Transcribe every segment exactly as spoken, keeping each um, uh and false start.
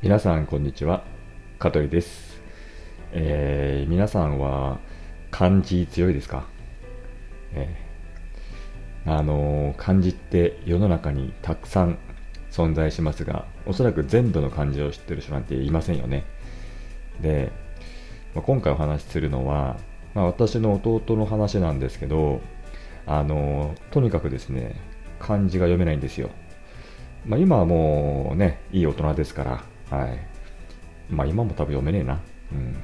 皆さんこんにちは、香取です。えー、皆さんは漢字強いですか？えー、あのー、漢字って世の中にたくさん存在しますが、おそらく全部の漢字を知ってる人なんていませんよね。で、まあ、今回お話しするのは、まあ、私の弟の話なんですけど、あのー、とにかくですね、漢字が読めないんですよ。まあ、今はもうね、いい大人ですから、はい。まあ今も多分読めねえな。うん、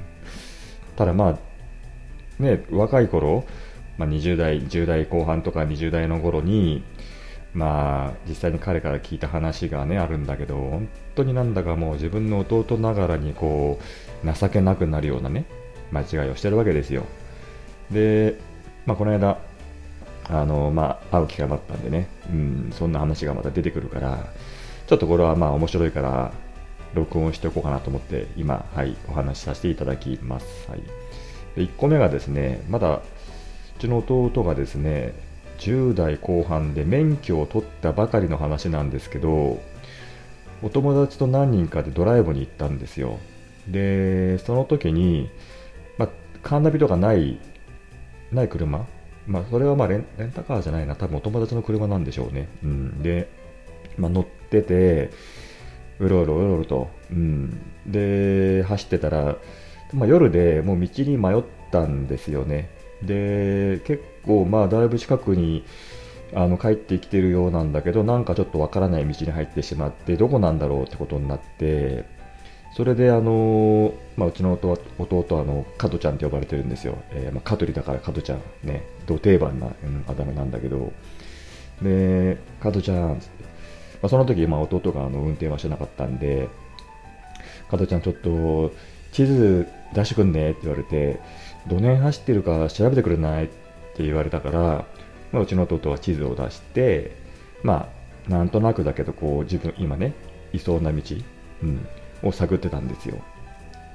ただまあ、ね、若い頃、まあ、にじゅう代、じゅう代後半とかにじゅう代の頃に、まあ実際に彼から聞いた話がね、あるんだけど、本当になんだかもう自分の弟ながらにこう、情けなくなるようなね、間違いをしてるわけですよ。で、まあこの間、あの、まあ会う機会もあったんでね、うん、そんな話がまた出てくるから、ちょっとこれはまあ面白いから、録音しておこうかなと思って今、はい、お話しさせていただきます。はい、でいっこめがですね、まだうちの弟がですねじゅう代後半で免許を取ったばかりの話なんですけど、お友達と何人かでドライブに行ったんですよ。でその時に、まあ、カーナビとかないない車、まあ、それはまあ レ, レンタカーじゃないな、多分お友達の車なんでしょうね。うん、で、まあ、乗っててうろうろうろうろと、うん、で走ってたら、まあ、夜でもう道に迷ったんですよね。で結構まあだいぶ近くにあの帰ってきてるようなんだけど、なんかちょっとわからない道に入ってしまって、どこなんだろうってことになって、それであの、まあ、うちの弟 弟はあの加トちゃんって呼ばれてるんですよ。えーまあ、香取だから加トちゃんね、ど定番な、うん、あだ名なんだけど、で加トちゃん、まあ、その時、まあ、弟があの運転はしてなかったんで、加藤ちゃんちょっと地図出してくんねって言われて、どの辺走ってるか調べてくれないって言われたから、まあ、うちの弟は地図を出して、まあ、なんとなくだけどこう自分今ねいそうな道、うん、を探ってたんですよ。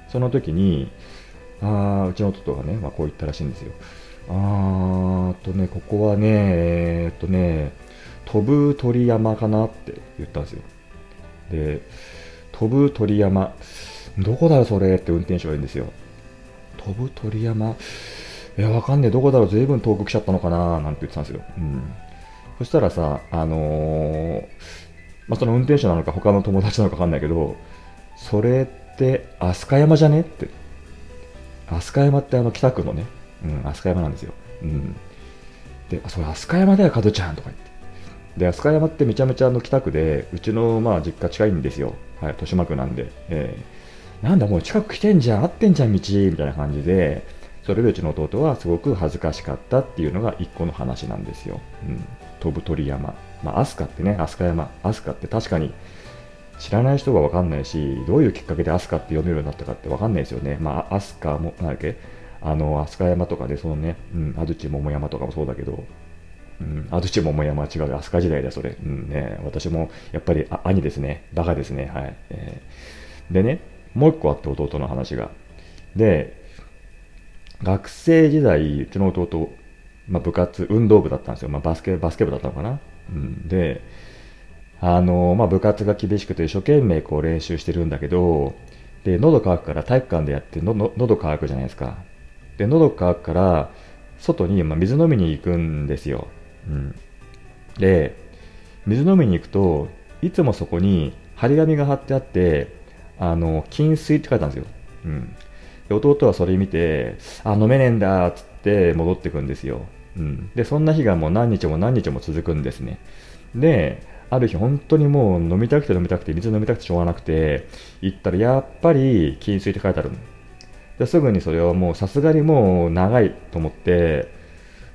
その時にあうちの弟がね、まあ、こう言ったらしいんですよ。あーっとね、ここはねえっとね飛ぶ鳥山かなって言ったんですよ。で、飛ぶ鳥山、どこだよそれって運転手が言うんですよ。飛ぶ鳥山、いやわかんねえ、どこだろう、随分遠く来ちゃったのかななんて言ってたんですよ。うん、そしたらさ、あのー、まあ、その運転手なのか他の友達なのかわかんないけど、それって飛鳥山じゃねって、飛鳥山ってあの北区のね、うん、飛鳥山なんですよ。うん、で、あ、それ飛鳥山だよ加トちゃんとか言って。で飛鳥山ってめちゃめちゃあの北区で、うちのまあ実家近いんですよ。はい、豊島区なんで、えー、なんだもう近く来てんじゃん、合ってんじゃん道みたいな感じで、それでうちの弟はすごく恥ずかしかったっていうのが一個の話なんですよ。うん、飛ぶ鳥山、まあ飛鳥ってね、飛鳥山、飛鳥って確かに知らない人が分かんないし、どういうきっかけで飛鳥って読めるようになったかって分かんないですよね。まあ飛鳥もなんだっけ、あの飛鳥山とかで、そのね、うん、安土桃山とかもそうだけど。うん、安土桃山は違う、飛鳥時代だそれ。うんね、私もやっぱりあ兄ですね、バカですね。はい。えー、でね、もう一個あって、弟の話がで、学生時代うちの弟、まあ、部活運動部だったんですよ。まあ、バスケバスケ部だったのかな。うん、であの、まあ、部活が厳しくて一生懸命こう練習してるんだけど、で喉乾くから、体育館でやってのの喉乾くじゃないですか。で喉乾くから外に、まあ、水飲みに行くんですよ。うん、で水飲みに行くと、いつもそこに張り紙が貼ってあって、あの禁水って書いてあるんですよ。うん、で弟はそれ見て、あ飲めねえんだっつって戻ってくんですよ。うん、でそんな日がもう何日も何日も続くんですね。である日本当にもう飲みたくて飲みたくて水飲みたくてしょうがなくて行ったら、やっぱり禁水って書いてあるのですぐにそれはもうさすがにもう長いと思って、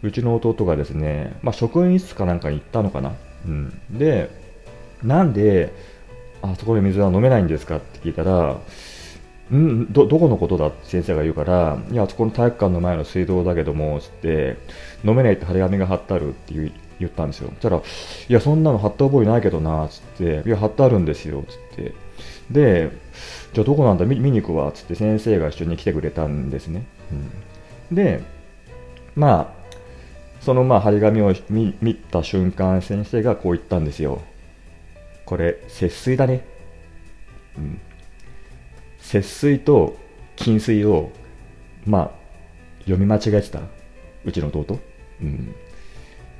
うちの弟がですね、まあ、職員室かなんかに行ったのかな。うん、でなんであそこで水は飲めないんですかって聞いたら、ん ど, どこのことだって先生が言うから、いやあそこの体育館の前の水道だけどもつって、飲めないって張り紙が貼ってあるって言ったんですよ。そしたら、いやそんなの貼った覚えないけどなつって、いや貼ってあるんですよつって、でじゃあどこなんだ 見, 見に行くわつって、先生が一緒に来てくれたんですね。うん、でまあそのまあ張り紙を 見, 見た瞬間、先生がこう言ったんですよ。これ節水だね。うん、節水と禁水をまあ読み間違えてたうちの弟、うん、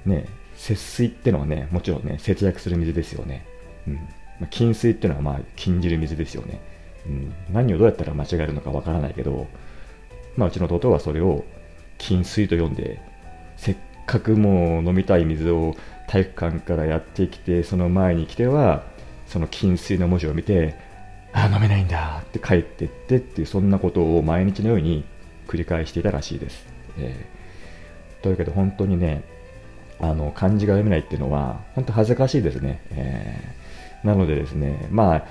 ね、節水ってのはね、もちろんね、節約する水ですよね、うん、まあ、禁水ってのはまあ禁じる水ですよね、うん、何をどうやったら間違えるのかわからないけど、まあうちの弟はそれを禁水と呼んで、せっかくもう飲みたい水を体育館からやってきて、その前に来てはその禁水の文字を見て、ああ飲めないんだって帰ってってっていう、そんなことを毎日のように繰り返していたらしいです、えー、というわけで本当にね、あの漢字が読めないっていうのは本当恥ずかしいですね、えー、なのでですね、まあ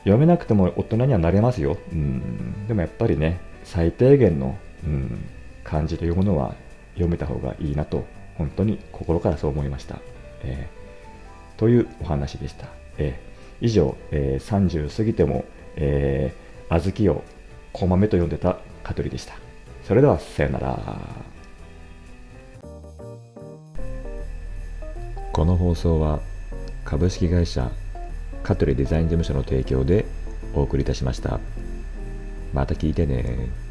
読めなくても大人にはなれますよ、うん、でもやっぱりね、最低限の、うん、漢字というものは読めた方がいいなと、本当に心からそう思いました、えー、というお話でした、えー、以上、えー、さんじゅう過ぎても、えー、小豆を小豆と呼んでた香取でした。それではさよなら。この放送は株式会社香取デザイン事務所の提供でお送りいたしました。また聞いてね。